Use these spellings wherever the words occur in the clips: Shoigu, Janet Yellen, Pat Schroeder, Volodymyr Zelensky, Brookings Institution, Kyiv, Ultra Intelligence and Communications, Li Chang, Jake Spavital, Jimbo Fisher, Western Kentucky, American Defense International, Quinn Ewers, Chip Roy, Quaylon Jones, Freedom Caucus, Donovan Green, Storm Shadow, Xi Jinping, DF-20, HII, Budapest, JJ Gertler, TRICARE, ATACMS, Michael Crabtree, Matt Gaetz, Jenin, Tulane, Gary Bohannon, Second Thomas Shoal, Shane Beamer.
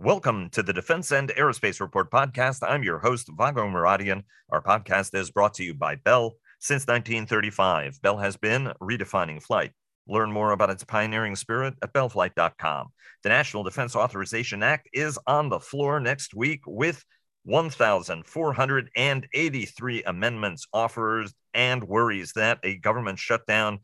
Welcome to the Defense and Aerospace Report podcast. I'm your host, Vago Muradian. Our podcast is brought to you by Bell. Since 1935, Bell has been redefining flight. Learn more about its pioneering spirit at bellflight.com. The National Defense Authorization Act is on the floor next week with 1,483 amendments, offers, and worries that a government shutdown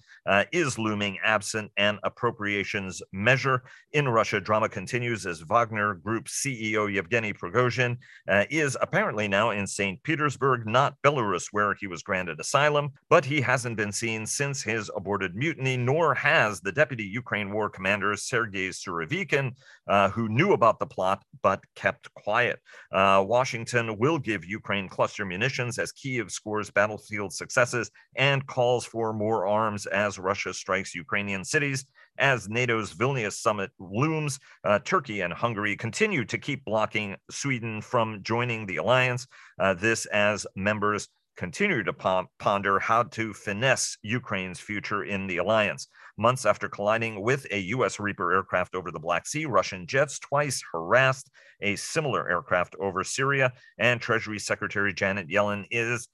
is looming absent an appropriations measure. In Russia, drama continues as Wagner Group CEO Yevgeny Prigozhin is apparently now in St. Petersburg, not Belarus, where he was granted asylum, but he hasn't been seen since his aborted mutiny, nor has the deputy Ukraine war commander Sergei Surovikin, who knew about the plot but kept quiet. Washington will give Ukraine cluster munitions as Kyiv scores battlefield success and calls for more arms as Russia strikes Ukrainian cities. As NATO's Vilnius summit looms, Turkey and Hungary continue to keep blocking Sweden from joining the alliance. This as members continue to ponder how to finesse Ukraine's future in the alliance. Months after colliding with a U.S. Reaper aircraft over the Black Sea, Russian jets twice harassed a similar aircraft over Syria, and Treasury Secretary Janet Yellen is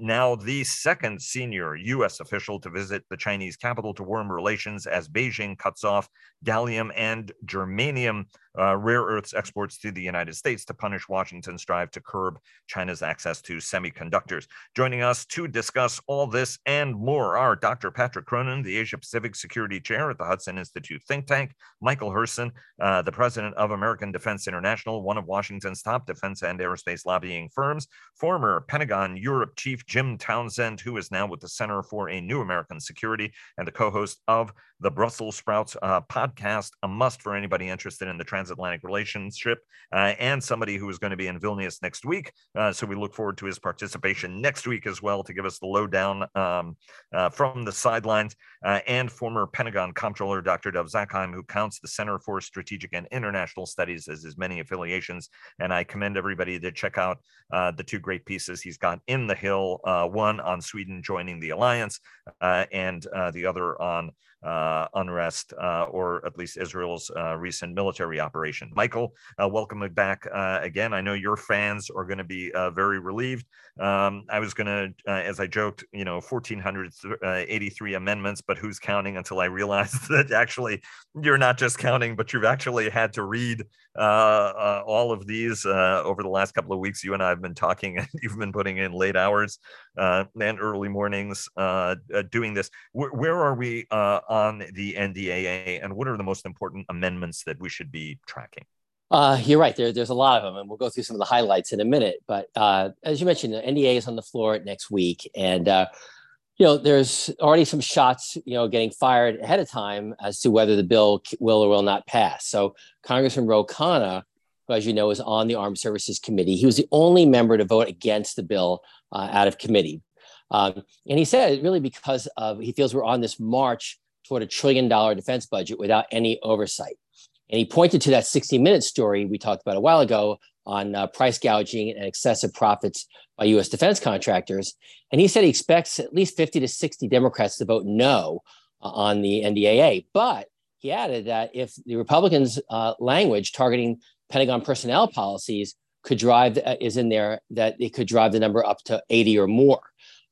now the second senior U.S. official to visit the Chinese capital to warm relations as Beijing cuts off gallium and germanium rare earths exports to the United States to punish Washington's drive to curb China's access to semiconductors. Joining us to discuss all this and more are Dr. Patrick Cronin, the Asia Pacific Security Chair at the Hudson Institute think tank, Michael Herson, the president of American Defense International, one of Washington's top defense and aerospace lobbying firms, former Pentagon Europe Chief Jim Townsend, who is now with the Center for a New American Security, and the co-host of the Brussels Sprouts podcast, a must for anybody interested in the transatlantic relationship, and somebody who is going to be in Vilnius next week. So we look forward to his participation next week as well to give us the lowdown from the sidelines, and former Pentagon comptroller Dr. Dov Zakheim, who counts the Center for Strategic and International Studies as his many affiliations. And I commend everybody to check out the two great pieces he's got in the Hill. One on Sweden joining the alliance, and the other on unrest, or at least Israel's recent military operation. Michael, welcome back again. I know your fans are going to be very relieved. I was going to, as I joked, 1,483 amendments, but who's counting, until I realized that actually you're not just counting, but you've actually had to read all of these over the last couple of weeks. You and I have been talking, and you've been putting in late hours and early mornings doing this. Where are we on the NDAA, and what are the most important amendments that we should be tracking? You're right. There's a lot of them, and we'll go through some of the highlights in a minute. But as you mentioned, the NDAA is on the floor next week, and there's already some shots getting fired ahead of time as to whether the bill will or will not pass. So Congressman Ro Khanna, who, as you know, is on the Armed Services Committee, he was the only member to vote against the bill out of committee. And he said it really because of, he feels we're on this march toward $1 trillion defense budget without any oversight. And he pointed to that 60 Minutes story we talked about a while ago on price gouging and excessive profits by U.S. defense contractors. And he said he expects at least 50 to 60 Democrats to vote no on the NDAA. But he added that if the Republicans' language targeting Pentagon personnel policies could drive, is in there, that it could drive the number up to 80 or more.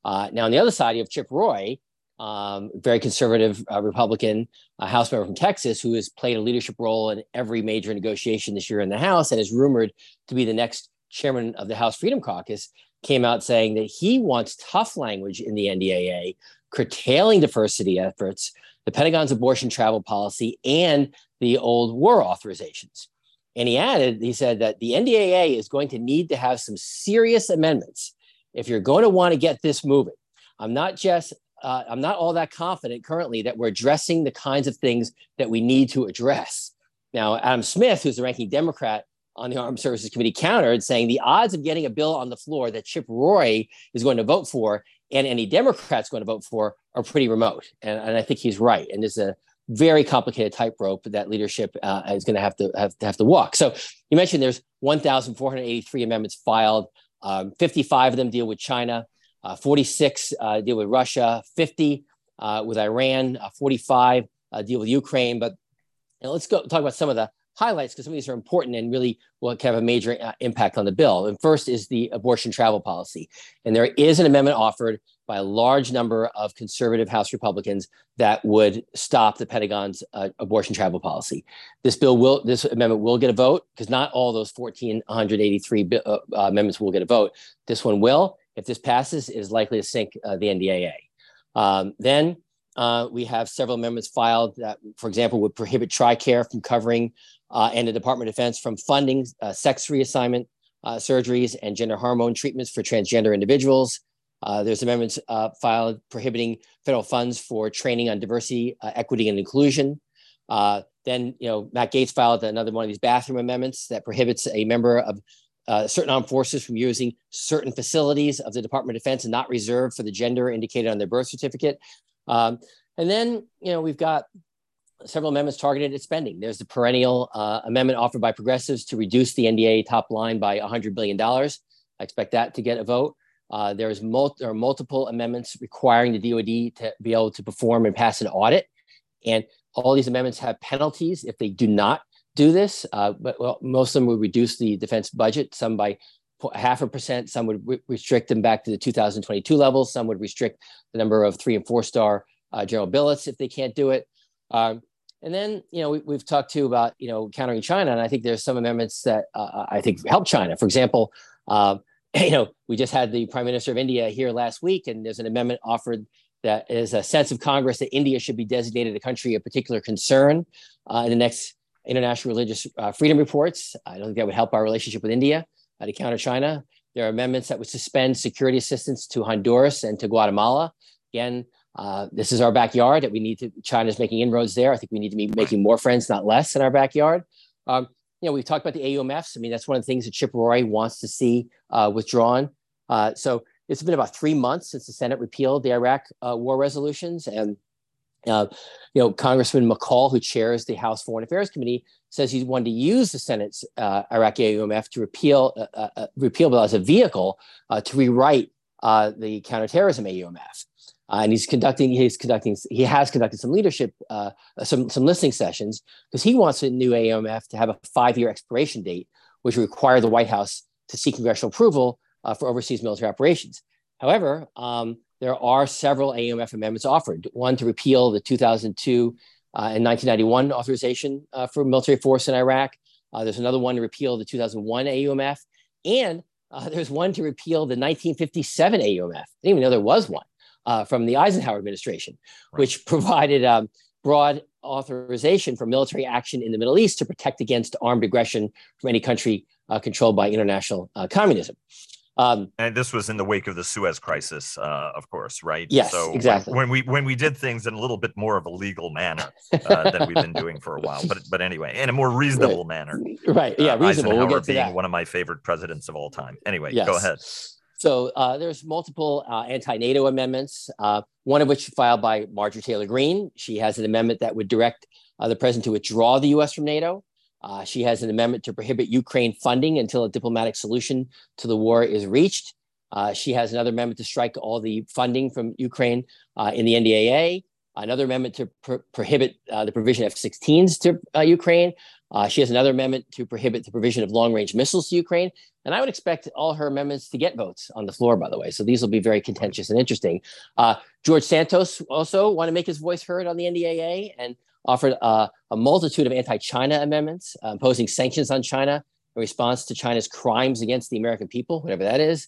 Now, on the other side, you have Chip Roy, very conservative Republican House member from Texas, who has played a leadership role in every major negotiation this year in the House and is rumored to be the next chairman of the House Freedom Caucus, came out saying that he wants tough language in the NDAA, curtailing diversity efforts, the Pentagon's abortion travel policy, and the old war authorizations. And he added, he said that the NDAA is going to need to have some serious amendments if you're going to want to get this moving. I'm not all that confident currently that we're addressing the kinds of things that we need to address. Now, Adam Smith, who's the ranking Democrat on the Armed Services Committee, countered, saying the odds of getting a bill on the floor that Chip Roy is going to vote for and any Democrats going to vote for are pretty remote. And I think he's right. And there's a very complicated tightrope that leadership is going to have to walk. So you mentioned there's 1,483 amendments filed. 55 of them deal with China, 46 deal with Russia, 50 with Iran, 45 deal with Ukraine. But let's go talk about some of the highlights, because some of these are important and really will have a major impact on the bill. And first is the abortion travel policy. And there is an amendment offered by a large number of conservative House Republicans that would stop the Pentagon's abortion travel policy. This amendment will get a vote, because not all those 1,483 amendments will get a vote. This one will. If this passes, it is likely to sink the NDAA. Then we have several amendments filed that, for example, would prohibit TRICARE from covering and the Department of Defense from funding sex reassignment surgeries and gender hormone treatments for transgender individuals. There's amendments filed prohibiting federal funds for training on diversity, equity, and inclusion. Then Matt Gaetz filed another one of these bathroom amendments that prohibits a member of certain armed forces from using certain facilities of the Department of Defense and not reserved for the gender indicated on their birth certificate. And then we've got several amendments targeted at spending. There's the perennial amendment offered by progressives to reduce the NDAA top line by $100 billion. I expect that to get a vote. There are multiple amendments requiring the DOD to be able to perform and pass an audit. And all these amendments have penalties if they do not do this. But most of them would reduce the defense budget, some by 0.5%. Some would restrict them back to the 2022 levels. Some would restrict the number of 3- and 4-star general billets if they can't do it. And then we've talked too about, countering China. And I think there's some amendments that I think help China. For example, we just had the Prime Minister of India here last week, and there's an amendment offered that is a sense of Congress that India should be designated a country of particular concern in the next international religious freedom reports. I don't think that would help our relationship with India to counter China. There are amendments that would suspend security assistance to Honduras and to Guatemala. Again, this is our backyard that we need to, China's making inroads there. I think we need to be making more friends, not less, in our backyard. We've talked about the AUMFs. I mean, that's one of the things that Chip Roy wants to see withdrawn. So it's been about 3 months since the Senate repealed the Iraq war resolutions. And, Congressman McCall, who chairs the House Foreign Affairs Committee, says he wanted to use the Senate's Iraqi AUMF to repeal bill as a vehicle to rewrite the counterterrorism AUMF. And he has conducted some leadership, some listening sessions, because he wants a new AUMF to have a 5-year expiration date, which would require the White House to seek congressional approval for overseas military operations. However, there are several AUMF amendments offered. One to repeal the 2002 and 1991 authorization for military force in Iraq. There's another one to repeal the 2001 AUMF. And there's one to repeal the 1957 AUMF. I didn't even know there was one. From the Eisenhower administration, right, which provided broad authorization for military action in the Middle East to protect against armed aggression from any country controlled by international communism. And this was in the wake of the Suez Crisis, of course, right? Yes, so exactly. When we did things in a little bit more of a legal manner than we've been doing for a while, but anyway, in a more reasonable manner. Right. Yeah, reasonable. Eisenhower being one of my favorite presidents of all time. Anyway, yes. Go ahead. So there's multiple anti-NATO amendments, one of which filed by Marjorie Taylor Greene. She has an amendment that would direct the president to withdraw the U.S. from NATO. She has an amendment to prohibit Ukraine funding until a diplomatic solution to the war is reached. She has another amendment to strike all the funding from Ukraine in the NDAA. Another amendment to prohibit the provision of F-16s to Ukraine. She has another amendment to prohibit the provision of long-range missiles to Ukraine. And I would expect all her amendments to get votes on the floor, by the way. So these will be very contentious and interesting. George Santos also wanted to make his voice heard on the NDAA and offered a multitude of anti-China amendments, imposing sanctions on China in response to China's crimes against the American people, whatever that is.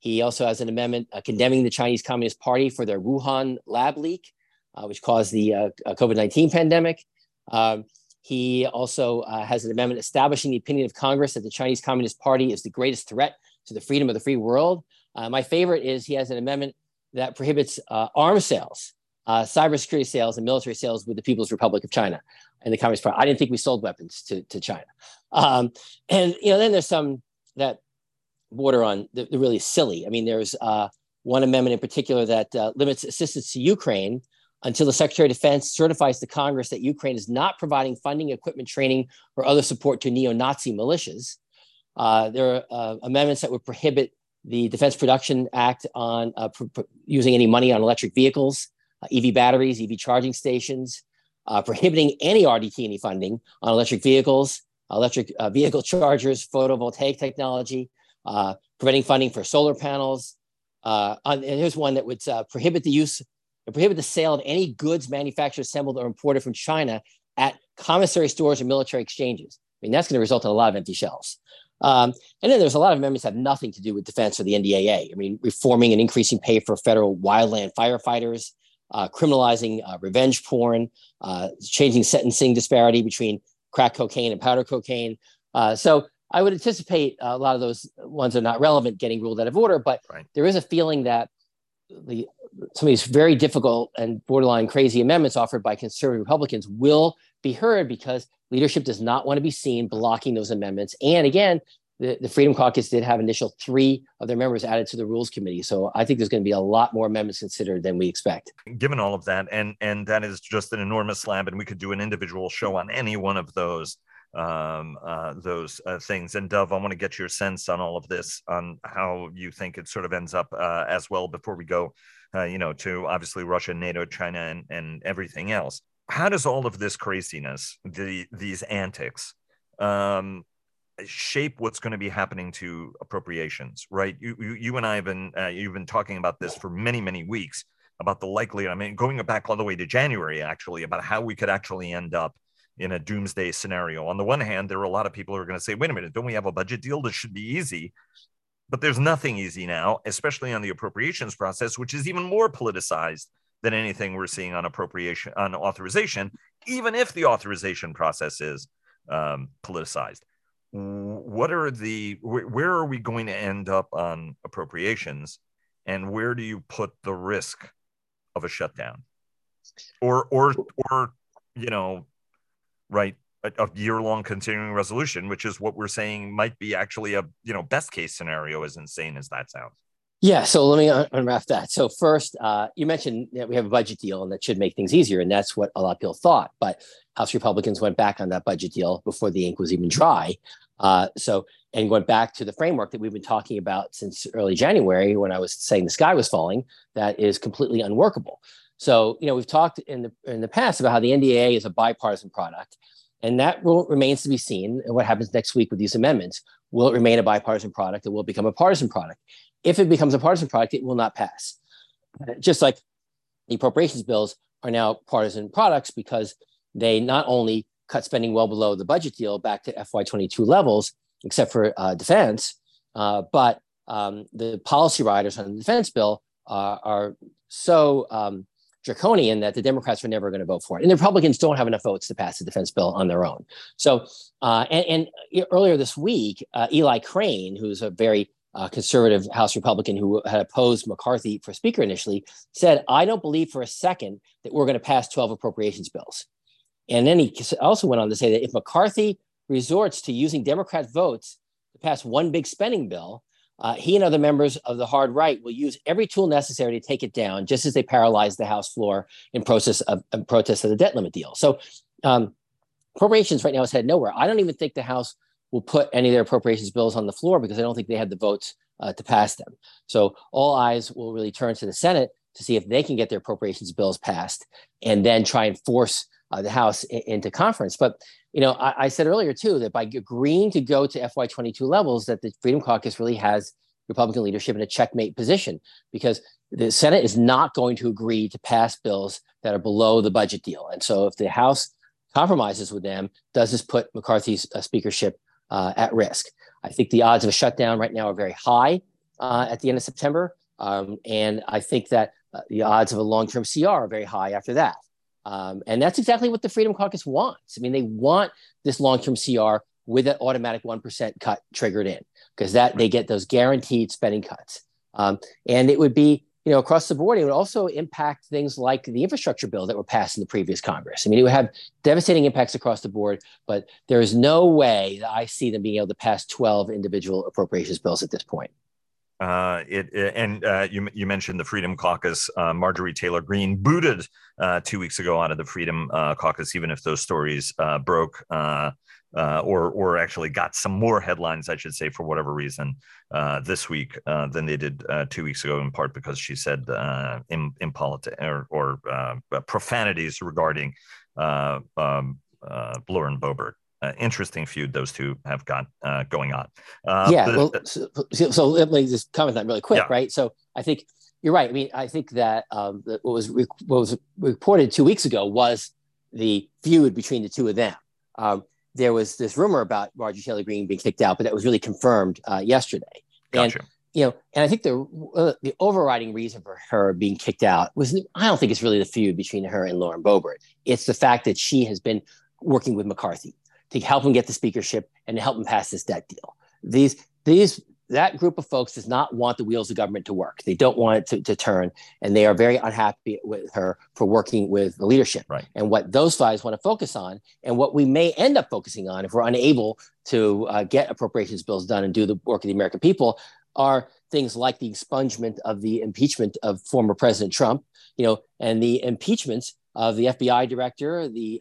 He also has an amendment condemning the Chinese Communist Party for their Wuhan lab leak, which caused the COVID-19 pandemic. He also has an amendment establishing the opinion of Congress that the Chinese Communist Party is the greatest threat to the freedom of the free world. My favorite is he has an amendment that prohibits arms sales, cybersecurity sales, and military sales with the People's Republic of China and the Communist Party. I didn't think we sold weapons to China. Then there's some that border on the really silly. I mean, there's one amendment in particular that limits assistance to Ukraine until the Secretary of Defense certifies to Congress that Ukraine is not providing funding, equipment, training, or other support to neo-Nazi militias. There are amendments that would prohibit the Defense Production Act on using any money on electric vehicles, EV batteries, EV charging stations. prohibiting any RDT&E funding on electric vehicles, electric vehicle chargers, photovoltaic technology, preventing funding for solar panels. And here's one that would prohibit the sale of any goods manufactured, assembled, or imported from China at commissary stores or military exchanges. I mean, that's going to result in a lot of empty shelves. And then there's a lot of amendments that have nothing to do with defense or the NDAA. I mean, reforming and increasing pay for federal wildland firefighters, criminalizing revenge porn, changing sentencing disparity between crack cocaine and powder cocaine. So I would anticipate a lot of those ones are not relevant getting ruled out of order, but right. There is a feeling that some of these very difficult and borderline crazy amendments offered by conservative Republicans will be heard because leadership does not want to be seen blocking those amendments. And again, the Freedom Caucus did have initial 3 of their members added to the Rules Committee. So I think there's going to be a lot more amendments considered than we expect. Given all of that, and that is just an enormous slab, and we could do an individual show on any one of those things. And Dov, I want to get your sense on all of this, on how you think it sort of ends up as well before we go, to obviously Russia, NATO, China, and everything else. How does all of this craziness, these antics, shape what's going to be happening to appropriations? Right? You and I have been you've been talking about this for many, many weeks about the likelihood. I mean, going back all the way to January, actually, about how we could actually end up in a doomsday scenario. On the one hand, there are a lot of people who are going to say, "Wait a minute, don't we have a budget deal? This should be easy." But there's nothing easy now, especially on the appropriations process, which is even more politicized than anything we're seeing on appropriation, on authorization, even if the authorization process is politicized. Where are we going to end up on appropriations, and where do you put the risk of a shutdown, or right, a year-long continuing resolution, which is what we're saying might be actually a best case scenario, as insane as that sounds. Yeah, so let me unwrap that. So first, you mentioned that we have a budget deal and that should make things easier, and that's what a lot of people thought. But House Republicans went back on that budget deal before the ink was even dry. And went back to the framework that we've been talking about since early January, when I was saying the sky was falling, that is completely unworkable. So, we've talked in the past about how the NDAA is a bipartisan product, and that remains to be seen. And what happens next week with these amendments? Will it remain a bipartisan product, or will it become a partisan product? If it becomes a partisan product, it will not pass. Just like the appropriations bills are now partisan products, because they not only cut spending well below the budget deal back to FY22 levels, except for defense, but the policy riders on the defense bill are so draconian that the Democrats were never going to vote for it. And the Republicans don't have enough votes to pass the defense bill on their own. So, and earlier this week, Eli Crane, who's a very conservative House Republican who had opposed McCarthy for Speaker initially, said, "I don't believe for a second that we're going to pass 12 appropriations bills." And then he also went on to say that if McCarthy resorts to using Democrat votes to pass one big spending bill, he and other members of the hard right will use every tool necessary to take it down, just as they paralyzed the House floor in protest of the debt limit deal. So appropriations right now is headed nowhere. I don't even think the House will put any of their appropriations bills on the floor, because I don't think they have the votes to pass them. So all eyes will really turn to the Senate to see if they can get their appropriations bills passed and then try and force the House into conference. But, I said earlier, too, that by agreeing to go to FY22 levels, that the Freedom Caucus really has Republican leadership in a checkmate position, because the Senate is not going to agree to pass bills that are below the budget deal. And so if the House compromises with them, does this put McCarthy's speakership at risk? I think the odds of a shutdown right now are very high at the end of September. And I think that the odds of a long-term CR are very high after that. And that's exactly what the Freedom Caucus wants. I mean, they want this long-term CR with an automatic 1% cut triggered in, because that they get those guaranteed spending cuts. And it would be, across the board, it would also impact things like the infrastructure bill that were passed in the previous Congress. I mean, it would have devastating impacts across the board, but there is no way that I see them being able to pass 12 individual appropriations bills at this point. You mentioned the Freedom Caucus. Marjorie Taylor Greene booted 2 weeks ago out of the Freedom Caucus, even if those stories broke or actually got some more headlines, I should say, for whatever reason this week than they did 2 weeks ago, in part because she said profanities regarding Bluren Boebert. Interesting feud those two have got going on. So let me just comment on that really quick, right? So I think you're right. I mean, I think that what was reported 2 weeks ago was the feud between the two of them. There was this rumor about Marjorie Taylor Greene being kicked out, but that was really confirmed yesterday. Gotcha. And, you know, and I think the overriding reason for her being kicked out was, I don't think it's really the feud between her and Lauren Boebert. It's the fact that she has been working with McCarthy to help him get the speakership and to help him pass this debt deal. That group of folks does not want the wheels of government to work. They don't want it to turn, and they are very unhappy with her for working with the leadership. Right. And what those guys want to focus on, and what we may end up focusing on if we're unable to get appropriations bills done and do the work of the American people, are things like the expungement of the impeachment of former President Trump, you know, and the impeachments of the FBI director, the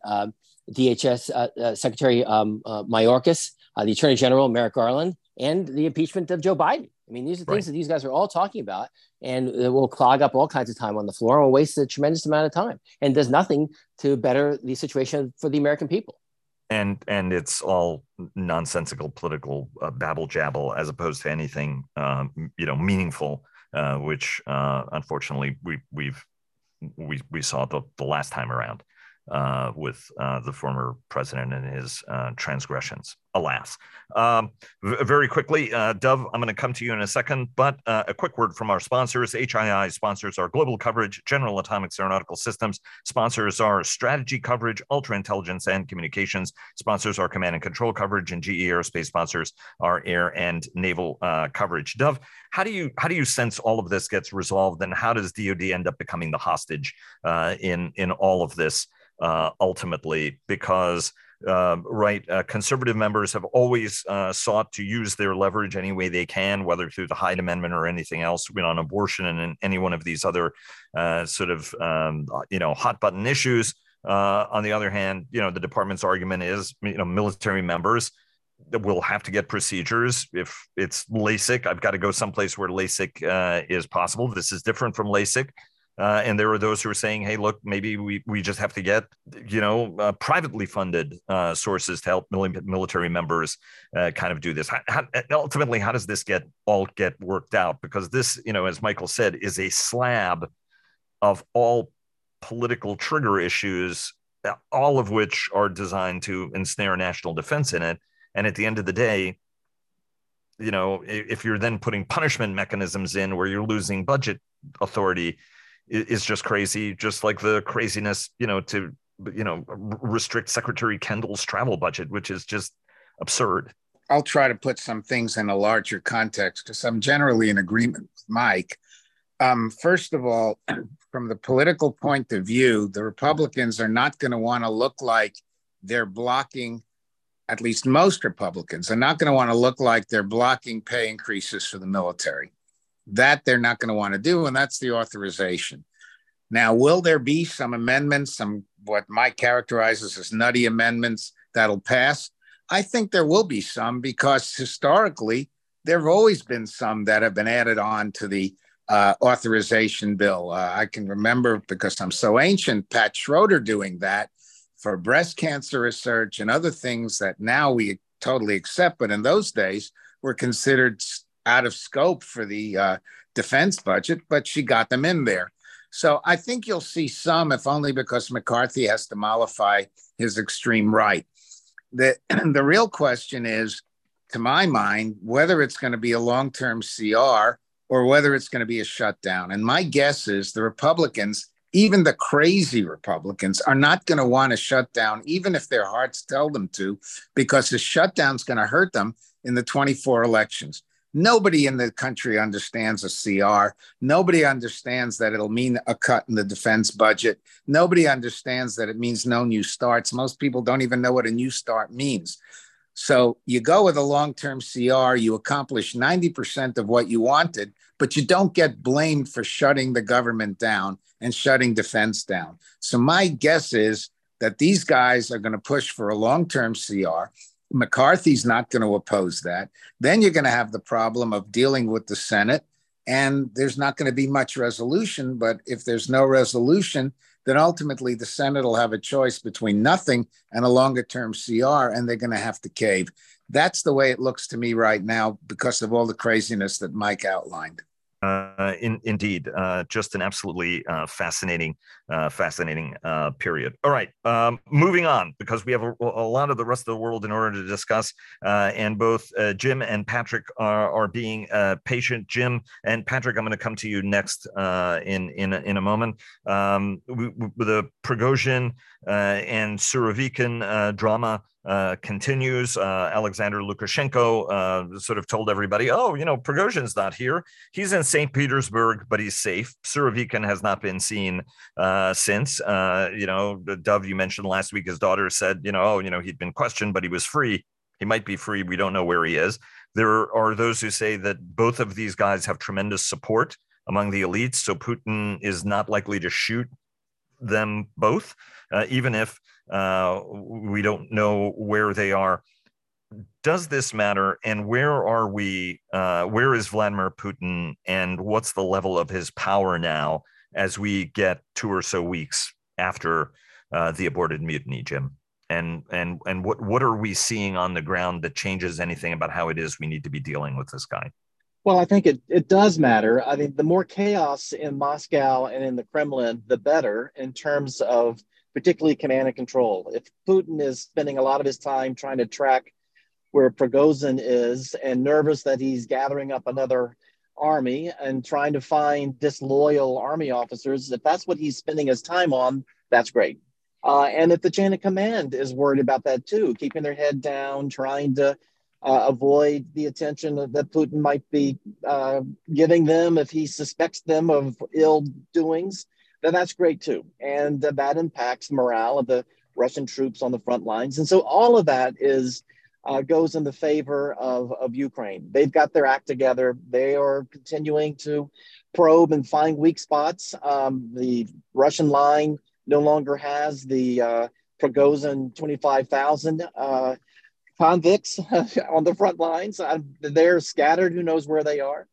DHS Secretary Mayorkas, the Attorney General Merrick Garland, and the impeachment of Joe Biden. I mean, these are things that these guys are all talking about, and it will clog up all kinds of time on the floor, will waste a tremendous amount of time, and does nothing to better the situation for the American people. And it's all nonsensical political babble jabble, as opposed to anything meaningful, which unfortunately we saw the last time around with the former president and his transgressions, alas. Very quickly, Dov, I'm going to come to you in a second, but a quick word from our sponsors. HII sponsors our global coverage, General Atomics Aeronautical Systems, sponsors our strategy coverage, Ultra Intelligence and Communications, sponsors our command and control coverage, and GE Aerospace sponsors our air and naval coverage. Dov, how do you sense all of this gets resolved, and how does DoD end up becoming the hostage in all of this? Ultimately, because conservative members have always sought to use their leverage any way they can, whether through the Hyde Amendment or anything else, on abortion and any one of these other hot button issues. On the other hand, the department's argument is, military members will have to get procedures. If it's LASIK, I've got to go someplace where LASIK is possible. This is different from LASIK. And there are those who are saying, hey, look, maybe we just have to get, privately funded sources to help military members kind of do this. Ultimately, how does this get worked out? Because this, as Michael said, is a slab of all political trigger issues, all of which are designed to ensnare national defense in it. And at the end of the day, if you're then putting punishment mechanisms in where you're losing budget authority, is just crazy, just like the craziness, to restrict Secretary Kendall's travel budget, which is just absurd. I'll try to put some things in a larger context, because I'm generally in agreement with Mike. First of all, from the political point of view, the Republicans are not going to want to look like they're blocking, at least most Republicans, are not going to want to look like they're blocking pay increases for the military. That they're not going to want to do, and that's the authorization. Now, will there be some amendments, some what Mike characterizes as nutty amendments that'll pass? I think there will be some, because historically, there have always been some that have been added on to the authorization bill. I can remember, because I'm so ancient, Pat Schroeder doing that for breast cancer research and other things that now we totally accept, but in those days were considered out of scope for the defense budget, but she got them in there. So I think you'll see some, if only because McCarthy has to mollify his extreme right. The real question is, to my mind, whether it's going to be a long-term CR or whether it's going to be a shutdown. And my guess is the Republicans, even the crazy Republicans, are not going to want to shut down, even if their hearts tell them to, because the shutdown's going to hurt them in the 24 elections. Nobody in the country understands a CR. Nobody understands that it'll mean a cut in the defense budget. Nobody understands that it means no new starts. Most people don't even know what a new start means. So you go with a long-term CR, you accomplish 90% of what you wanted, but you don't get blamed for shutting the government down and shutting defense down. So my guess is that these guys are going to push for a long-term CR. McCarthy's not going to oppose that. Then you're going to have the problem of dealing with the Senate, and there's not going to be much resolution. But if there's no resolution, then ultimately the Senate will have a choice between nothing and a longer term CR, and they're going to have to cave. That's the way it looks to me right now because of all the craziness that Mike outlined. Indeed, just an absolutely fascinating period. All right, moving on, because we have a lot of the rest of the world in order to discuss, and both Jim and Patrick are being patient. Jim and Patrick, I'm going to come to you next in a moment. The Prigozhin and Surovikin drama continues. Alexander Lukashenko sort of told everybody, oh, you know, Prigozhin's not here. He's in St. Petersburg, but he's safe. Surovikin has not been seen since. You know, Dov, you mentioned last week, his daughter said, you know, oh, you know, he'd been questioned, but he was free. He might be free. We don't know where he is. There are those who say that both of these guys have tremendous support among the elites. So Putin is not likely to shoot them both, even if we don't know where they are. Does this matter? And where are we? Where is Vladimir Putin? And what's the level of his power now as we get two or so weeks after the aborted mutiny, Jim? And what are we seeing on the ground that changes anything about how it is we need to be dealing with this guy? Well, I think it does matter. I mean, the more chaos in Moscow and in the Kremlin, the better in terms of particularly command and control. If Putin is spending a lot of his time trying to track where Prigozhin is and nervous that he's gathering up another army and trying to find disloyal army officers, if that's what he's spending his time on, that's great. And if the chain of command is worried about that too, keeping their head down, trying to avoid the attention that Putin might be giving them if he suspects them of ill doings, then that's great too. And that impacts morale of the Russian troops on the front lines. And so all of that is goes in the favor of Ukraine. They've got their act together. They are continuing to probe and find weak spots. The Russian line no longer has the Prigozhin 25,000 convicts on the front lines. They're scattered. Who knows where they are?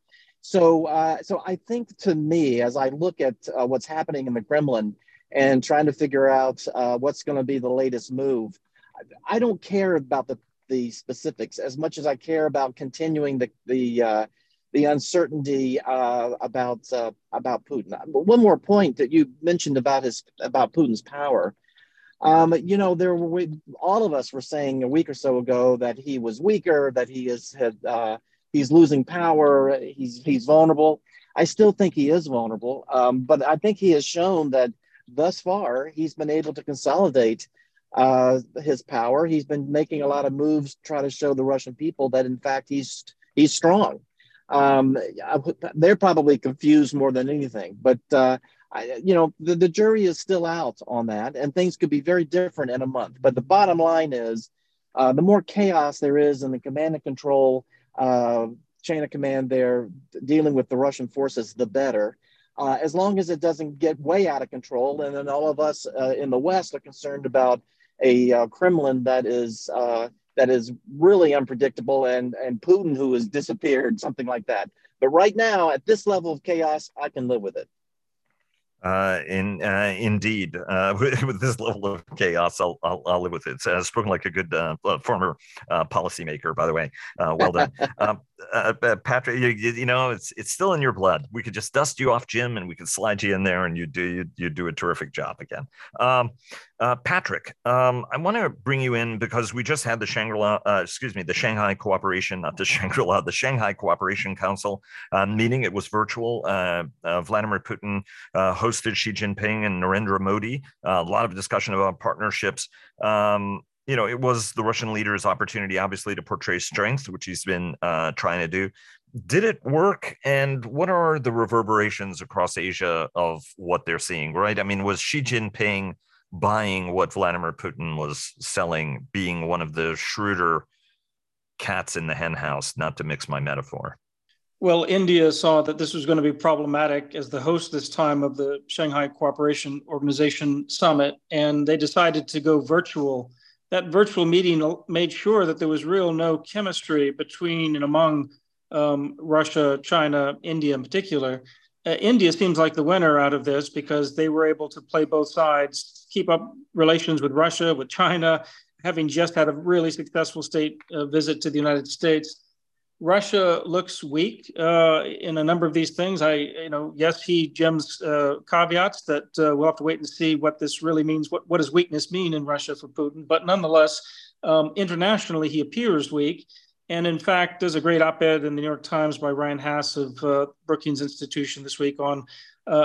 So I think, to me, as I look at what's happening in the Kremlin and trying to figure out what's going to be the latest move, I don't care about the specifics as much as I care about continuing the uncertainty about Putin. But one more point that you mentioned about Putin's power. You know, all of us were saying a week or so ago that he was weaker, that he's losing power, he's vulnerable. I still think he is vulnerable, but I think he has shown that thus far he's been able to consolidate his power. He's been making a lot of moves to try to show the Russian people that in fact he's strong. They're probably confused more than anything, but you know, the jury is still out on that, and things could be very different in a month. But the bottom line is, the more chaos there is in the command and control chain of command there dealing with the Russian forces, the better, as long as it doesn't get way out of control. And then all of us in the West are concerned about a Kremlin that is really unpredictable, and Putin, who has disappeared, something like that. But right now, at this level of chaos, I can live with it. Indeed, with this level of chaos, I'll live with it. It's spoken like a good former policymaker, by the way. Well done, Patrick. You know, it's still in your blood. We could just dust you off, Jim, and we could slide you in there, and you do a terrific job again. Patrick, I want to bring you in because we just had the Shanghai Cooperation Council meeting. It was virtual. Vladimir Putin hosted Xi Jinping and Narendra Modi. A lot of discussion about partnerships. You know, it was the Russian leader's opportunity, obviously, to portray strength, which he's been trying to do. Did it work? And what are the reverberations across Asia of what they're seeing, right? I mean, was Xi Jinping buying what Vladimir Putin was selling, being one of the shrewder cats in the hen house, not to mix my metaphor? Well, India saw that this was going to be problematic as the host this time of the Shanghai Cooperation Organization Summit, and they decided to go virtual. That virtual meeting made sure that there was no chemistry between and among Russia, China, India in particular. India seems like the winner out of this because they were able to play both sides, keep up relations with Russia, with China, having just had a really successful state visit to the United States. Russia looks weak in a number of these things. Jim's caveats that we'll have to wait and see what this really means. What does weakness mean in Russia for Putin? But nonetheless, internationally, he appears weak. And in fact, there's a great op-ed in the New York Times by Ryan Haas of Brookings Institution this week on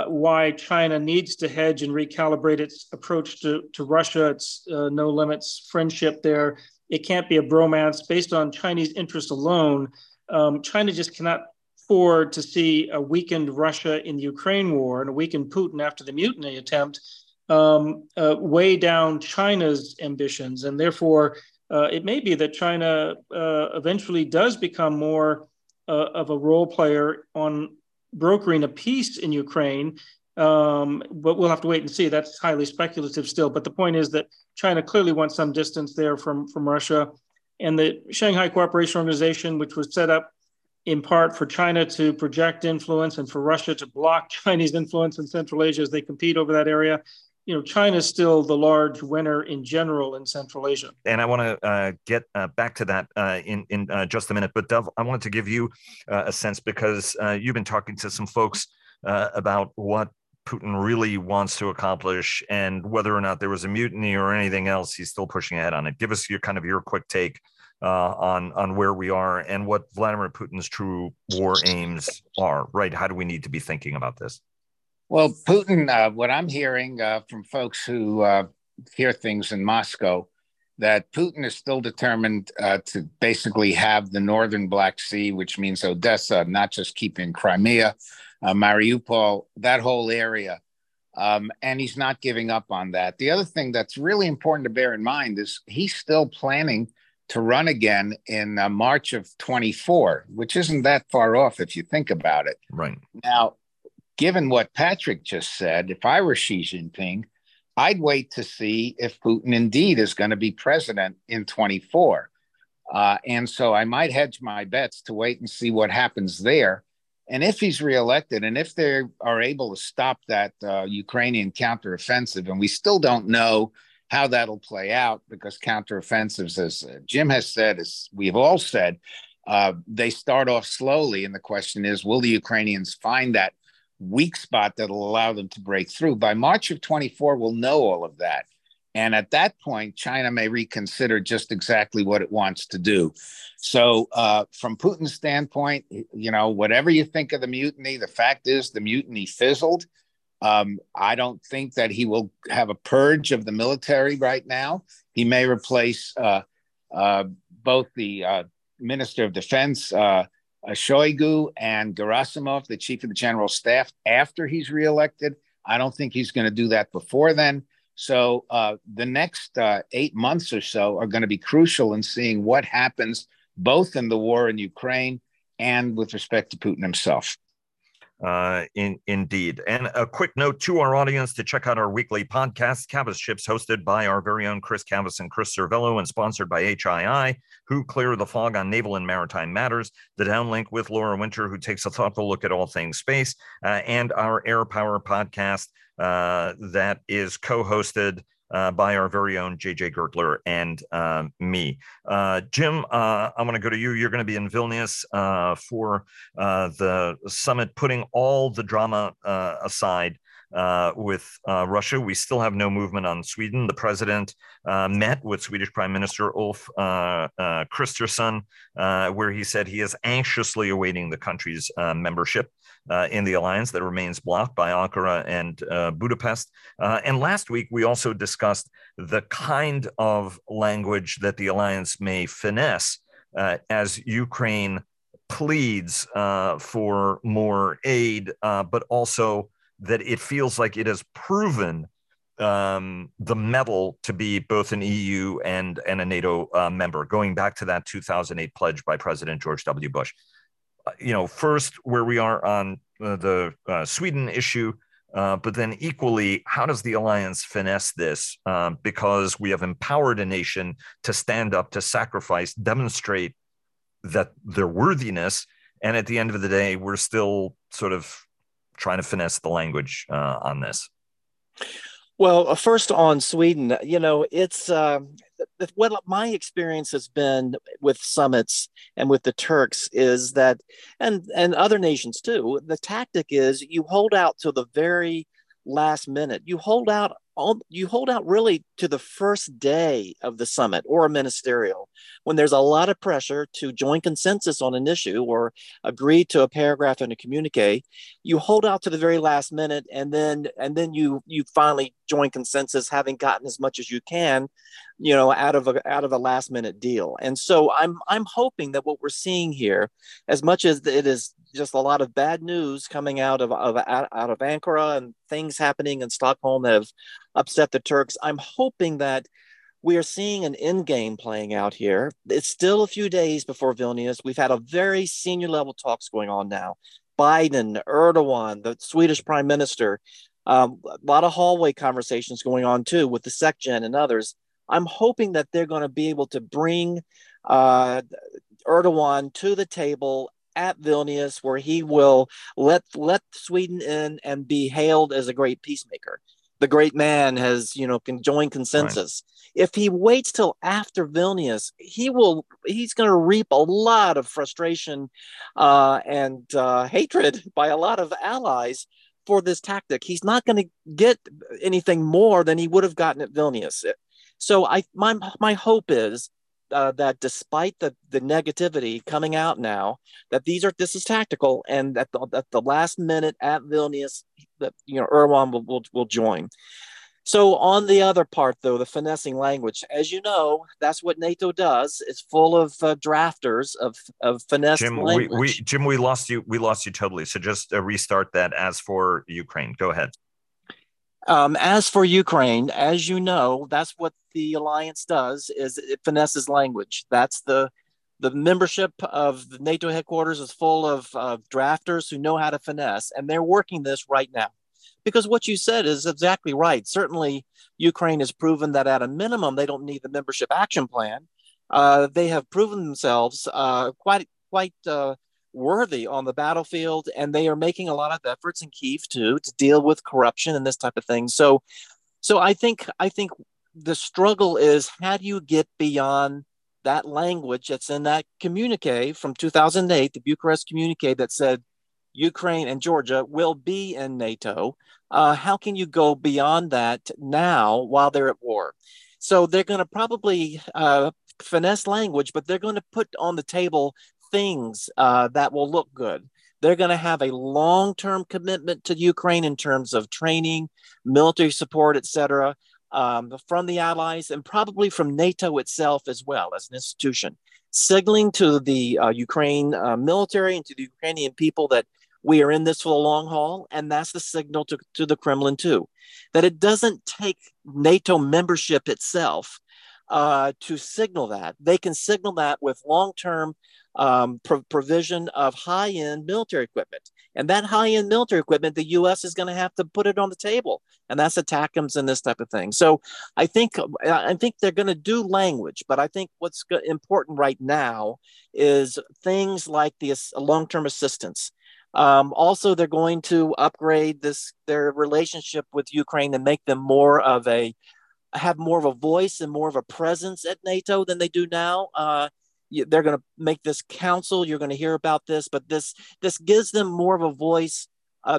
why China needs to hedge and recalibrate its approach to Russia, its no limits friendship there. It can't be a bromance based on Chinese interest alone. China just cannot afford to see a weakened Russia in the Ukraine war and a weakened Putin after the mutiny attempt weigh down China's ambitions. And therefore, it may be that China eventually does become more of a role player on brokering a peace in Ukraine, but we'll have to wait and see. That's highly speculative still. But the point is that China clearly wants some distance there from Russia. And the Shanghai Cooperation Organization, which was set up in part for China to project influence and for Russia to block Chinese influence in Central Asia as they compete over that area, China's still the large winner in general in Central Asia. And I want to get back to that in just a minute. But Dov, I wanted to give you a sense because you've been talking to some folks about what Putin really wants to accomplish and whether or not there was a mutiny or anything else, he's still pushing ahead on it. Give us your quick take on where we are and what Vladimir Putin's true war aims are, right? How do we need to be thinking about this? Well, Putin, what I'm hearing from folks who hear things in Moscow, that Putin is still determined to basically have the northern Black Sea, which means Odessa, not just keeping Crimea, Mariupol, that whole area. And he's not giving up on that. The other thing that's really important to bear in mind is he's still planning to run again in March of 24, which isn't that far off if you think about it. Right. Now, given what Patrick just said, if I were Xi Jinping, I'd wait to see if Putin indeed is going to be president in 24. And so I might hedge my bets to wait and see what happens there. And if he's reelected and if they are able to stop that Ukrainian counteroffensive, and we still don't know how that'll play out because counteroffensives, as Jim has said, as we've all said, they start off slowly. And the question is, will the Ukrainians find that weak spot that'll allow them to break through? By March of 24, we'll know all of that. And at that point, China may reconsider just exactly what it wants to do. So from Putin's standpoint, whatever you think of the mutiny, the fact is the mutiny fizzled. I don't think that he will have a purge of the military right now. He may replace both the Minister of Defense, Shoigu, and Gerasimov, the chief of the general staff, after he's reelected. I don't think he's going to do that before then. So the next 8 months or so are going to be crucial in seeing what happens both in the war in Ukraine and with respect to Putin himself. Indeed. And a quick note to our audience to check out our weekly podcast, Cavas Ships, hosted by our very own Chris Cavas and Chris Cervello and sponsored by HII, who clear the fog on naval and maritime matters. The Downlink with Laura Winter, who takes a thoughtful look at all things space, and our Air Power podcast that is co-hosted by our very own JJ Gertler and me. Jim, I'm going to go to you. You're going to be in Vilnius for the summit, putting all the drama aside with Russia. We still have no movement on Sweden. The president met with Swedish Prime Minister Ulf Kristersson, where he said he is anxiously awaiting the country's membership in the alliance that remains blocked by Ankara and Budapest. And last week, we also discussed the kind of language that the alliance may finesse as Ukraine pleads for more aid, but also that it feels like it has proven the medal to be both an EU and a NATO member, going back to that 2008 pledge by President George W. Bush. First, where we are on the Sweden issue, but then equally, how does the alliance finesse this? Because we have empowered a nation to stand up, to sacrifice, demonstrate that their worthiness. And at the end of the day, we're still sort of trying to finesse the language on this? Well, first on Sweden, you know, it's what my experience has been with summits and with the Turks is that, and other nations too, the tactic is you hold out to the very last minute. You hold out really to the first day of the summit or a ministerial, when there's a lot of pressure to join consensus on an issue or agree to a paragraph in a communique. You hold out to the very last minute, and then you finally join consensus, having gotten as much as you can, you know, out of a last minute deal. And so I'm hoping that what we're seeing here, as much as it is just a lot of bad news coming out of Ankara and things happening in Stockholm that have upset the Turks, I'm hoping that we are seeing an end game playing out here. It's still a few days before Vilnius. We've had a very senior level talks going on now. Biden, Erdogan, the Swedish prime minister, a lot of hallway conversations going on too with the SecGen and others. I'm hoping that they're going to be able to bring Erdogan to the table at Vilnius, where he will let Sweden in and be hailed as a great peacemaker. The great man has, you know, can join consensus. Right. If he waits till after Vilnius, he's going to reap a lot of frustration and hatred by a lot of allies for this tactic. He's not going to get anything more than he would have gotten at Vilnius. So my hope is that despite the negativity coming out now, that this is tactical, and that at the last minute at Vilnius, that, you know, Erdogan will join. So on the other part, though, the finessing language, as you know, that's what NATO does. It's full of drafters of finessed language. Jim, we lost you totally. So just restart that. As for Ukraine, go ahead. As for Ukraine, as you know, that's what the alliance does, is it finesses language. That's the membership of the NATO headquarters is full of drafters who know how to finesse, and they're working this right now. Because what you said is exactly right. Certainly, Ukraine has proven that at a minimum, they don't need the membership action plan. They have proven themselves quite worthy on the battlefield, and they are making a lot of efforts in Kyiv too to deal with corruption and this type of thing. So I think the struggle is, how do you get beyond that language that's in that communique from 2008, the Bucharest communique that said Ukraine and Georgia will be in NATO? How can you go beyond that now while they're at war? So they're going to probably finesse language, but they're going to put on the table things that will look good. They're going to have a long-term commitment to Ukraine in terms of training, military support, etc., from the allies and probably from NATO itself as well as an institution, signaling to the Ukraine military and to the Ukrainian people that we are in this for the long haul. And that's the signal to the Kremlin too, that it doesn't take NATO membership itself to signal that. They can signal that with long-term provision of high-end military equipment. And that high-end military equipment, the U.S. is going to have to put it on the table. And that's ATACMS and this type of thing. So I think they're going to do language, but I think what's important right now is things like the long-term assistance. Also, they're going to upgrade their relationship with Ukraine and make them have more of a voice and more of a presence at NATO than they do now. They're going to make this council. You're going to hear about this, but this gives them more of a voice,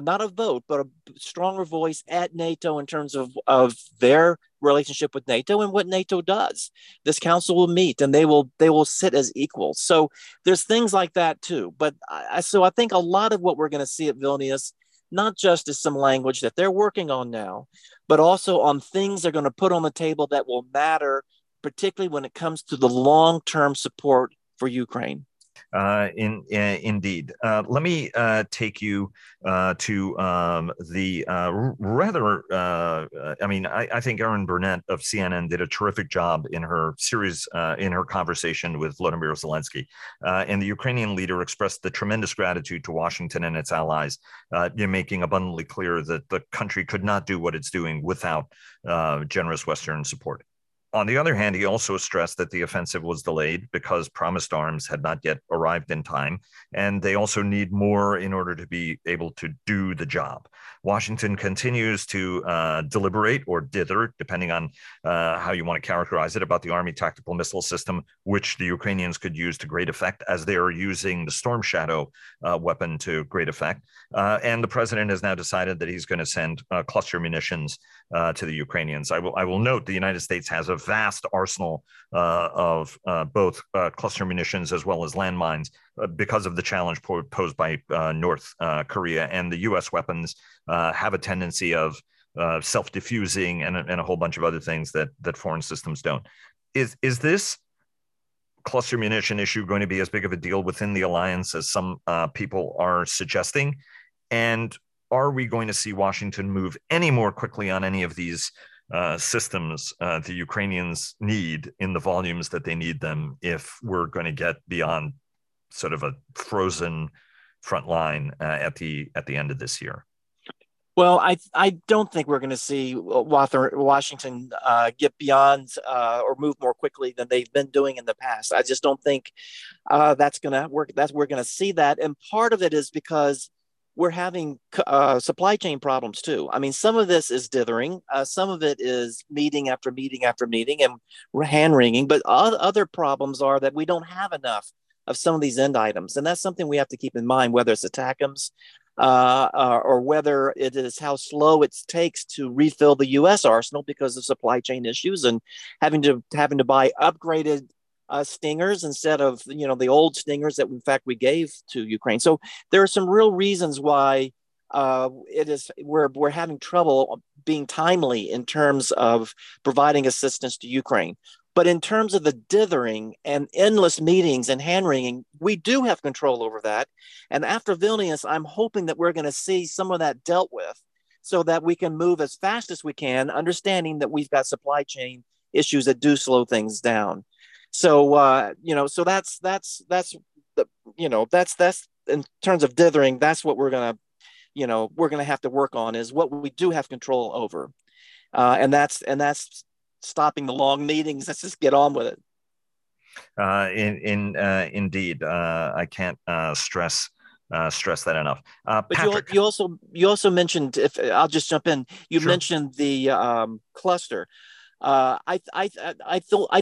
not a vote, but a stronger voice at NATO in terms of their relationship with NATO and what NATO does. This council will meet, and they will sit as equals. So there's things like that too. But so I think a lot of what we're going to see at Vilnius, not just is some language that they're working on now, but also on things they're going to put on the table that will matter, particularly when it comes to the long-term support for Ukraine. Indeed. Let me take you to the rather, I mean, I think Erin Burnett of CNN did a terrific job in her series, in her conversation with Volodymyr Zelensky. And the Ukrainian leader expressed the tremendous gratitude to Washington and its allies, making abundantly clear that the country could not do what it's doing without generous Western support. On the other hand, he also stressed that the offensive was delayed because promised arms had not yet arrived in time, and they also need more in order to be able to do the job. Washington continues to deliberate or dither, depending on how you want to characterize it, about the Army tactical missile system, which the Ukrainians could use to great effect, as they are using the Storm Shadow weapon to great effect. And the president has now decided that he's going to send cluster munitions to the Ukrainians. I will note the United States has a vast arsenal of both cluster munitions as well as landmines because of the challenge posed by North Korea. And the U.S. weapons have a tendency of self-diffusing and a whole bunch of other things that foreign systems don't. Is this cluster munition issue going to be as big of a deal within the alliance as some people are suggesting? And are we going to see Washington move any more quickly on any of these systems the Ukrainians need in the volumes that they need them if we're going to get beyond sort of a frozen front line at the end of this year? Well, I don't think we're going to see Washington get beyond or move more quickly than they've been doing in the past. I just don't think that's going to work. That we're going to see that, and part of it is because we're having supply chain problems too. I mean, some of this is dithering, some of it is meeting after meeting after meeting and hand wringing. But other problems are that we don't have enough of some of these end items, and that's something we have to keep in mind, whether it's ATACMS or whether it is how slow it takes to refill the U.S. arsenal because of supply chain issues and having to buy upgraded Stingers instead of, you know, the old Stingers that in fact we gave to Ukraine. So there are some real reasons why we're having trouble being timely in terms of providing assistance to Ukraine. But in terms of the dithering and endless meetings and hand-wringing, we do have control over that. And after Vilnius, I'm hoping that we're going to see some of that dealt with so that we can move as fast as we can, understanding that we've got supply chain issues that do slow things down. So, so that's in terms of dithering, that's what we're going to have to work on, is what we do have control over. And that's stopping the long meetings. Let's just get on with it. Indeed, I can't stress that enough. Patrick. But you also mentioned, if I'll just jump in, you mentioned the cluster. I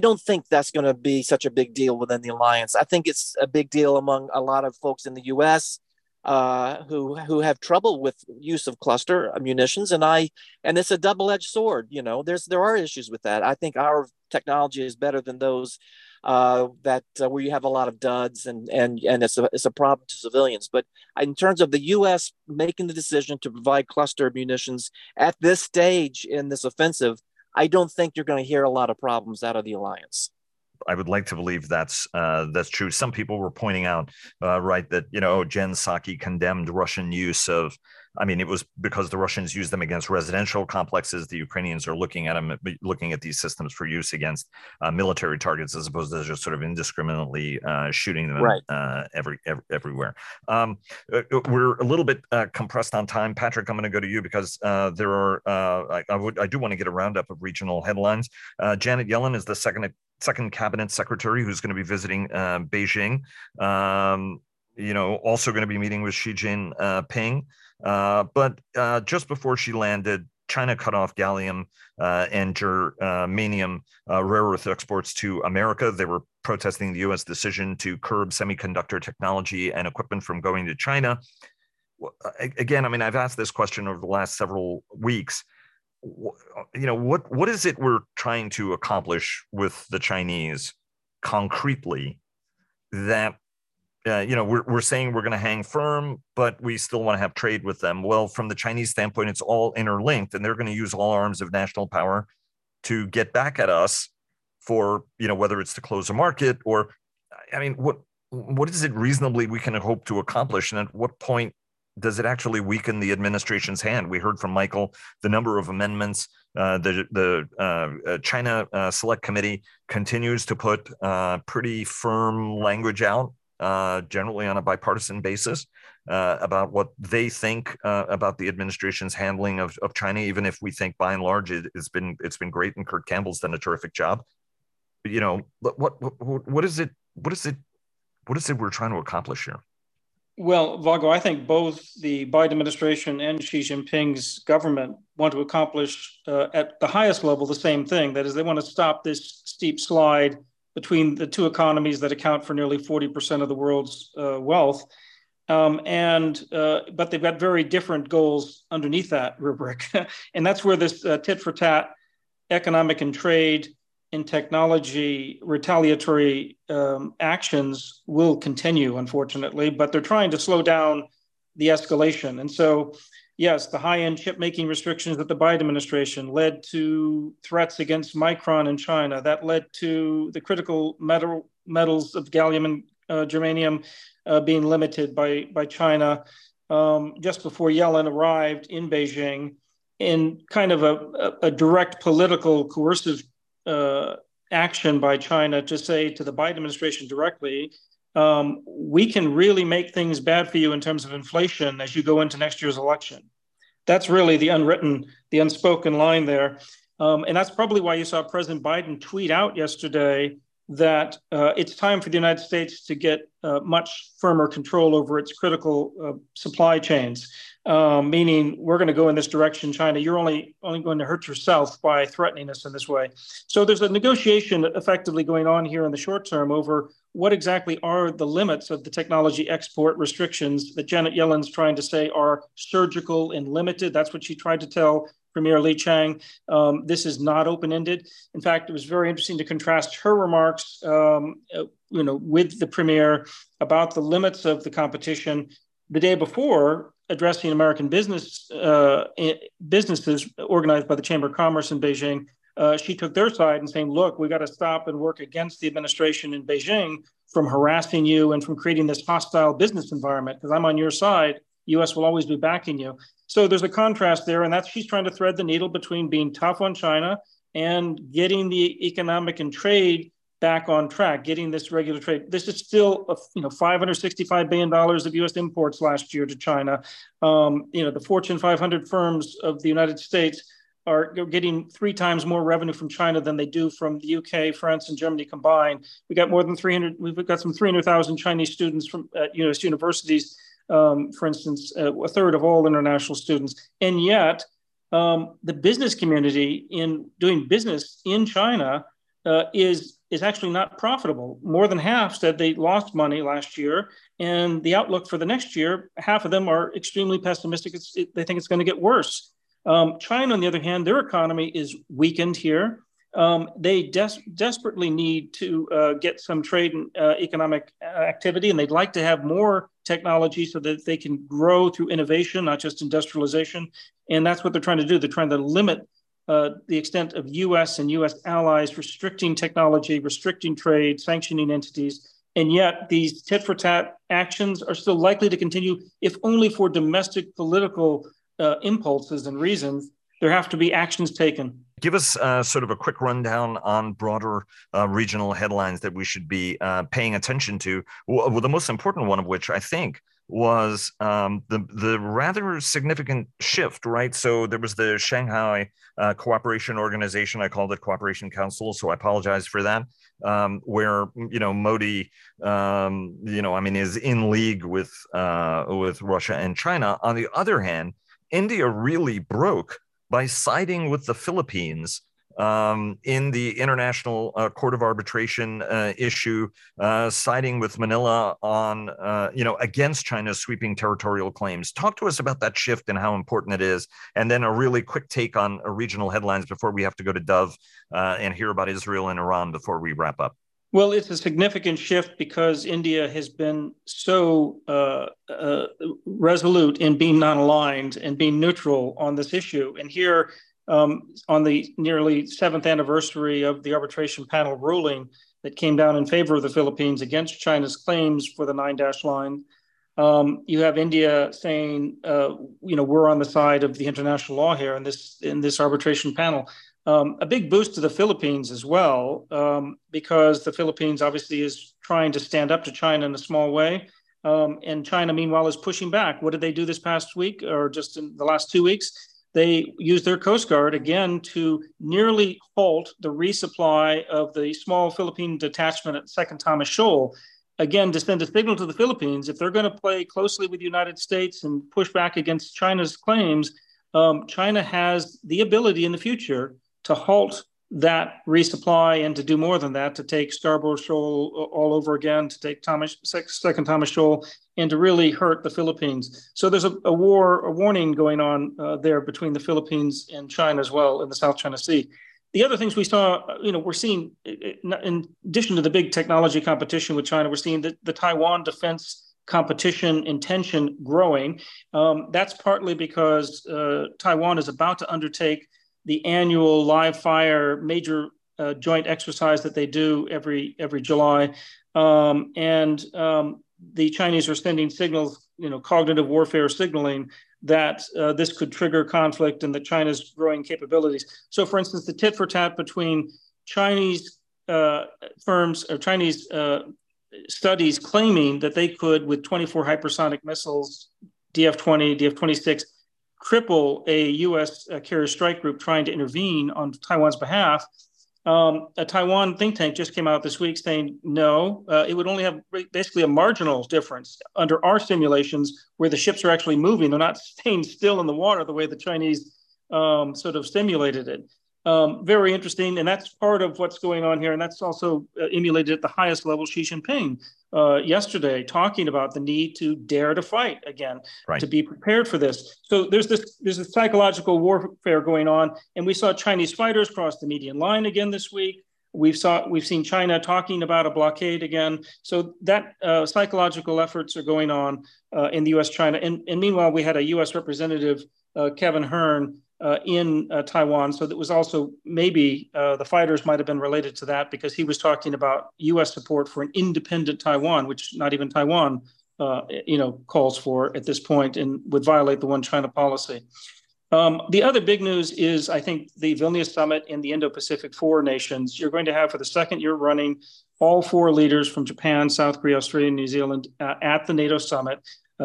don't think that's going to be such a big deal within the alliance. I think it's a big deal among a lot of folks in the U.S. Who have trouble with use of cluster munitions, and it's a double-edged sword. You know, there are issues with that. I think our technology is better than those where you have a lot of duds, and it's a problem to civilians. But in terms of the U.S. making the decision to provide cluster munitions at this stage in this offensive, I don't think you're going to hear a lot of problems out of the alliance. I would like to believe that's true. Some people were pointing out, that, Jen Psaki condemned Russian use of, I mean, it was because the Russians used them against residential complexes. The Ukrainians are looking at these systems for use against military targets, as opposed to just sort of indiscriminately shooting them everywhere. We're a little bit compressed on time. Patrick, I'm going to go to you because there are. I do want to get a roundup of regional headlines. Janet Yellen is the second cabinet secretary who's going to be visiting Beijing. Also going to be meeting with Xi Jinping. But just before she landed, China cut off gallium and germanium rare earth exports to America. They were protesting the U.S. decision to curb semiconductor technology and equipment from going to China. Again, I mean, I've asked this question over the last several weeks. What is it we're trying to accomplish with the Chinese concretely that we're saying we're going to hang firm, but we still want to have trade with them? Well, from the Chinese standpoint, it's all interlinked, and they're going to use all arms of national power to get back at us for, whether it's to close a market or, I mean, what is it reasonably we can hope to accomplish? And at what point does it actually weaken the administration's hand? We heard from Michael the number of amendments. The China Select Committee continues to put pretty firm language out generally on a bipartisan basis, about what they think about the administration's handling of China, even if we think by and large it's been great and Kurt Campbell's done a terrific job. But, you know, what is it we're trying to accomplish here? Well, Vago, I think both the Biden administration and Xi Jinping's government want to accomplish at the highest level the same thing. That is, they want to stop this steep slide between the two economies that account for nearly 40% of the world's wealth. But they've got very different goals underneath that rubric. And that's where this tit for tat economic and trade and technology retaliatory actions will continue, unfortunately, but they're trying to slow down the escalation. And so, yes, the high-end chip-making restrictions that the Biden administration led to threats against Micron in China, that led to the critical metals of gallium and germanium being limited by China just before Yellen arrived in Beijing in kind of a direct political coercive action by China to say to the Biden administration directly, we can really make things bad for you in terms of inflation as you go into next year's election. That's really the unwritten, the unspoken line there. And that's probably why you saw President Biden tweet out yesterday that it's time for the United States to get much firmer control over its critical supply chains, meaning we're going to go in this direction, China. You're only going to hurt yourself by threatening us in this way. So there's a negotiation effectively going on here in the short term over what exactly are the limits of the technology export restrictions that Janet Yellen's trying to say are surgical and limited. That's what she tried to tell Premier Li Chang. This is not open-ended. In fact, it was very interesting to contrast her remarks with the premier about the limits of the competition the day before addressing American businesses organized by the Chamber of Commerce in Beijing. She took their side and saying, look, we got to stop and work against the administration in Beijing from harassing you and from creating this hostile business environment, because I'm on your side. U.S. will always be backing you. So there's a contrast there, and she's trying to thread the needle between being tough on China and getting the economic and trade back on track, getting this regular trade. This is still, $565 billion of U.S. imports last year to China. The Fortune 500 firms of the United States are getting 3 times more revenue from China than they do from the UK, France, and Germany combined. We've got some 300,000 Chinese students from U.S. universities. For instance, a third of all international students. And yet the business community in doing business in China is actually not profitable. More than half said they lost money last year, and the outlook for the next year, half of them are extremely pessimistic. They think it's going to get worse. China, on the other hand, their economy is weakened here. They desperately need to get some trade and economic activity, and they'd like to have more technology so that they can grow through innovation, not just industrialization. And that's what they're trying to do. They're trying to limit the extent of U.S. and U.S. allies restricting technology, restricting trade, sanctioning entities. And yet these tit-for-tat actions are still likely to continue, if only for domestic political impulses and reasons. There have to be actions taken. Give us sort of a quick rundown on broader regional headlines that we should be paying attention to. Well, the most important one of which I think was the rather significant shift, right? So there was the Shanghai Cooperation Organization. I called it Cooperation Council, so I apologize for that. Where Modi, is in league with Russia and China. On the other hand, India really broke by siding with the Philippines in the International Court of Arbitration issue, siding with Manila on, against China's sweeping territorial claims. Talk to us about that shift and how important it is. And then a really quick take on regional headlines before we have to go to Dov and hear about Israel and Iran before we wrap up. Well, it's a significant shift because India has been so resolute in being non-aligned and being neutral on this issue. And here, on the nearly 7th anniversary of the arbitration panel ruling that came down in favor of the Philippines against China's claims for the 9-dash line, you have India saying, we're on the side of the international law here in this arbitration panel. A big boost to the Philippines as well, because the Philippines obviously is trying to stand up to China in a small way. And China, meanwhile, is pushing back. What did they do this past week or just in the last 2 weeks? They used their Coast Guard again to nearly halt the resupply of the small Philippine detachment at Second Thomas Shoal, again, to send a signal to the Philippines, if they're going to play closely with the United States and push back against China's claims, China has the ability in the future to halt that resupply and to do more than that, to take Starboard Shoal all over again, to take Second Thomas Shoal, and to really hurt the Philippines. So there's a warning going on there between the Philippines and China as well in the South China Sea. The other things we saw, we're seeing, in addition to the big technology competition with China, we're seeing the Taiwan defense competition and tension growing. That's partly because Taiwan is about to undertake the annual live fire major joint exercise that they do every July. The Chinese are sending signals, cognitive warfare signaling that this could trigger conflict and that China's growing capabilities. So for instance, the tit for tat between Chinese firms or Chinese studies claiming that they could, with 24 hypersonic missiles, DF-20, DF-26, cripple a U.S. carrier strike group trying to intervene on Taiwan's behalf. A Taiwan think tank just came out this week saying, no, it would only have basically a marginal difference under our simulations where the ships are actually moving. They're not staying still in the water the way the Chinese sort of simulated it. Very interesting. And that's part of what's going on here. And that's also emulated at the highest level, Xi Jinping yesterday talking about the need to dare to fight again, right, to be prepared for this. So there's this psychological warfare going on. And we saw Chinese fighters cross the median line again this week. We've seen China talking about a blockade again. So that psychological efforts are going on in the U.S.-China. And meanwhile, we had a U.S. representative, Kevin Hearn, in Taiwan. So that was also maybe the fighters might have been related to that because he was talking about U.S. support for an independent Taiwan, which not even Taiwan, calls for at this point and would violate the one China policy. The other big news is, I think, the Vilnius summit in the Indo-Pacific four nations. You're going to have for the second year running all four leaders from Japan, South Korea, Australia, and New Zealand at the NATO summit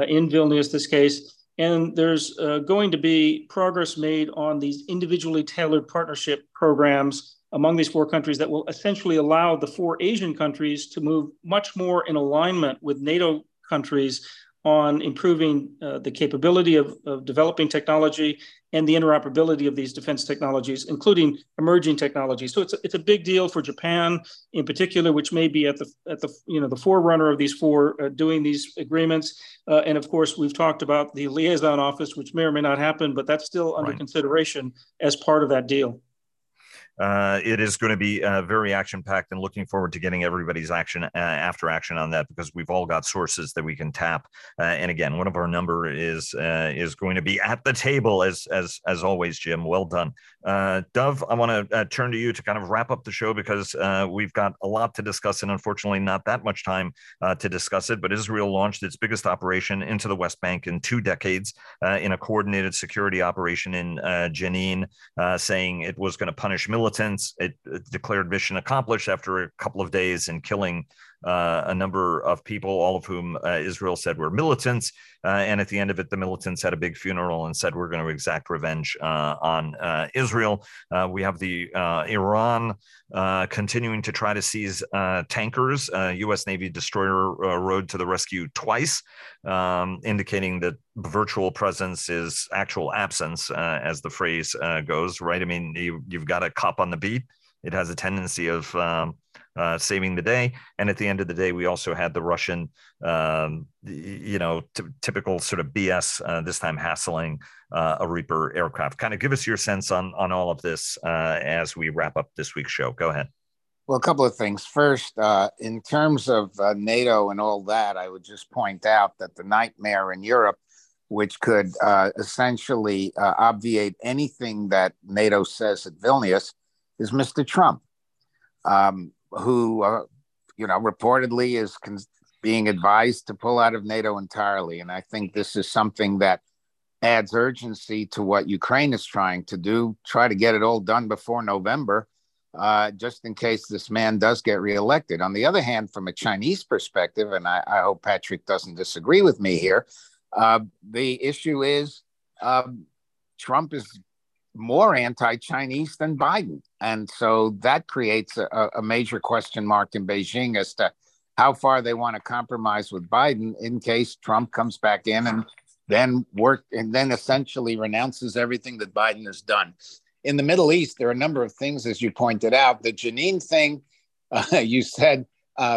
in Vilnius this case. And there's going to be progress made on these individually tailored partnership programs among these four countries that will essentially allow the four Asian countries to move much more in alignment with NATO countries on improving the capability of developing technology and the interoperability of these defense technologies, including emerging technologies. So it's a big deal for Japan in particular, which may be at the forerunner of these four doing these agreements. And of course, we've talked about the liaison office, which may or may not happen, but that's still under consideration as part of that deal. It is going to be very action-packed and looking forward to getting everybody's after action on that because we've all got sources that we can tap. And again, one of our number is going to be at the table as always, Jim. Well done. Dov, I want to turn to you to kind of wrap up the show because we've got a lot to discuss and unfortunately not that much time to discuss it. But Israel launched its biggest operation into the West Bank in 2 decades in a coordinated security operation in Jenin, saying it was going to punish militants. It declared mission accomplished after a couple of days and killing a number of people, all of whom Israel said were militants. And at the end of it, the militants had a big funeral and said, we're going to exact revenge on Israel. We have the Iran continuing to try to seize tankers. U.S. Navy destroyer rode to the rescue twice, indicating that virtual presence is actual absence, as the phrase goes, right? I mean, you've got a cop on the beat. It has a tendency of saving the day. And at the end of the day, we also had the Russian, typical sort of BS, this time hassling a Reaper aircraft. Kind of give us your sense on all of this as we wrap up this week's show. Go ahead. Well, a couple of things. First, in terms of NATO and all that, I would just point out that the nightmare in Europe, which could essentially obviate anything that NATO says at Vilnius, is Mr. Trump, who, reportedly is being advised to pull out of NATO entirely. And I think this is something that adds urgency to what Ukraine is trying to do, try to get it all done before November, just in case this man does get reelected. On the other hand, from a Chinese perspective, and I hope Patrick doesn't disagree with me here, the issue is Trump is more anti-Chinese than Biden. And so that creates a major question mark in Beijing as to how far they want to compromise with Biden in case Trump comes back in and then essentially renounces everything that Biden has done. In the Middle East, there are a number of things, as you pointed out. The Jenin thing, you said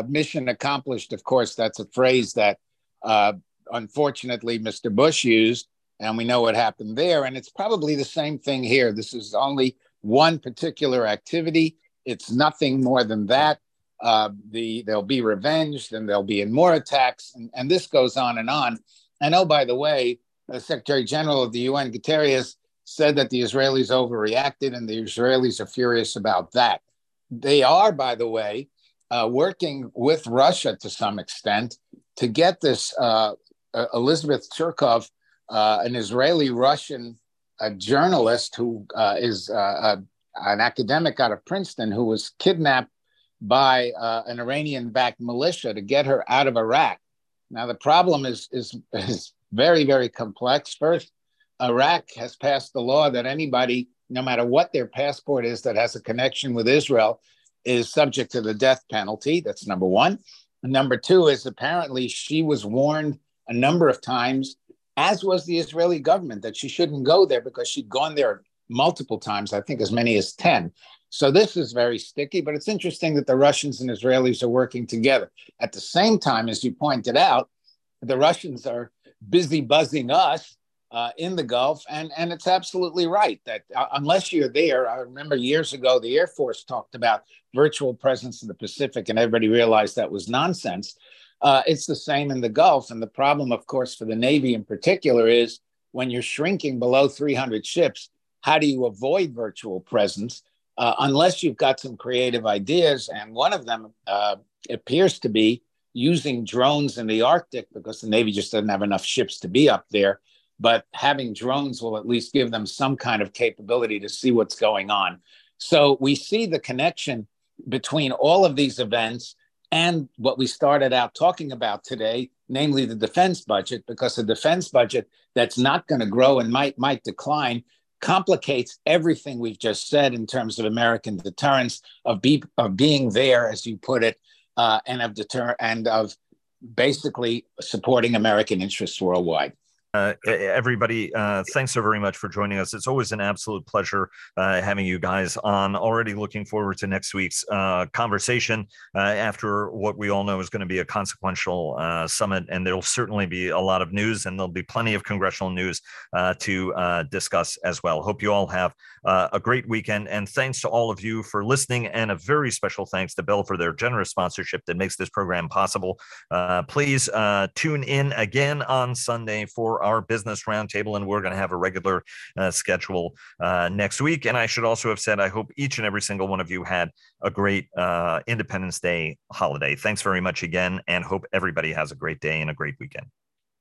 mission accomplished. Of course, that's a phrase that unfortunately Mr. Bush used, and we know what happened there. And it's probably the same thing here. This is only one particular activity. It's nothing more than that. There'll be revenge, then there'll be more attacks, and this goes on and on. And oh, by the way, Secretary General of the UN, Guterres, said that the Israelis overreacted, and the Israelis are furious about that. They are, by the way, working with Russia to some extent to get this Elizabeth Turkov, an Israeli-Russian journalist who is an academic out of Princeton, who was kidnapped by an Iranian-backed militia, to get her out of Iraq. Now, the problem is very, very complex. First, Iraq has passed the law that anybody, no matter what their passport is, that has a connection with Israel is subject to the death penalty. That's number one. And number two is apparently she was warned a number of times, as was the Israeli government, that she shouldn't go there because she'd gone there multiple times, I think as many as 10. So this is very sticky, but it's interesting that the Russians and Israelis are working together. At the same time, as you pointed out, the Russians are busy buzzing us in the Gulf, and it's absolutely right that unless you're there, I remember years ago, the Air Force talked about virtual presence in the Pacific, and everybody realized that was nonsense. It's the same in the Gulf, and the problem, of course, for the Navy in particular is when you're shrinking below 300 ships, how do you avoid virtual presence? Unless you've got some creative ideas. And one of them appears to be using drones in the Arctic, because the Navy just doesn't have enough ships to be up there. But having drones will at least give them some kind of capability to see what's going on. So we see the connection between all of these events and what we started out talking about today, namely the defense budget, because a defense budget that's not going to grow and might decline complicates everything we've just said in terms of American deterrence, of being there, as you put it, and of basically supporting American interests worldwide. Everybody, thanks so very much for joining us. It's always an absolute pleasure having you guys on. Already looking forward to next week's conversation after what we all know is going to be a consequential summit, and there'll certainly be a lot of news, and there'll be plenty of congressional news to discuss as well. Hope you all have a great weekend, and thanks to all of you for listening, and a very special thanks to Bell for their generous sponsorship that makes this program possible. Please tune in again on Sunday for our business roundtable, and we're going to have a regular schedule next week. And I should also have said, I hope each and every single one of you had a great Independence Day holiday. Thanks very much again, and hope everybody has a great day and a great weekend.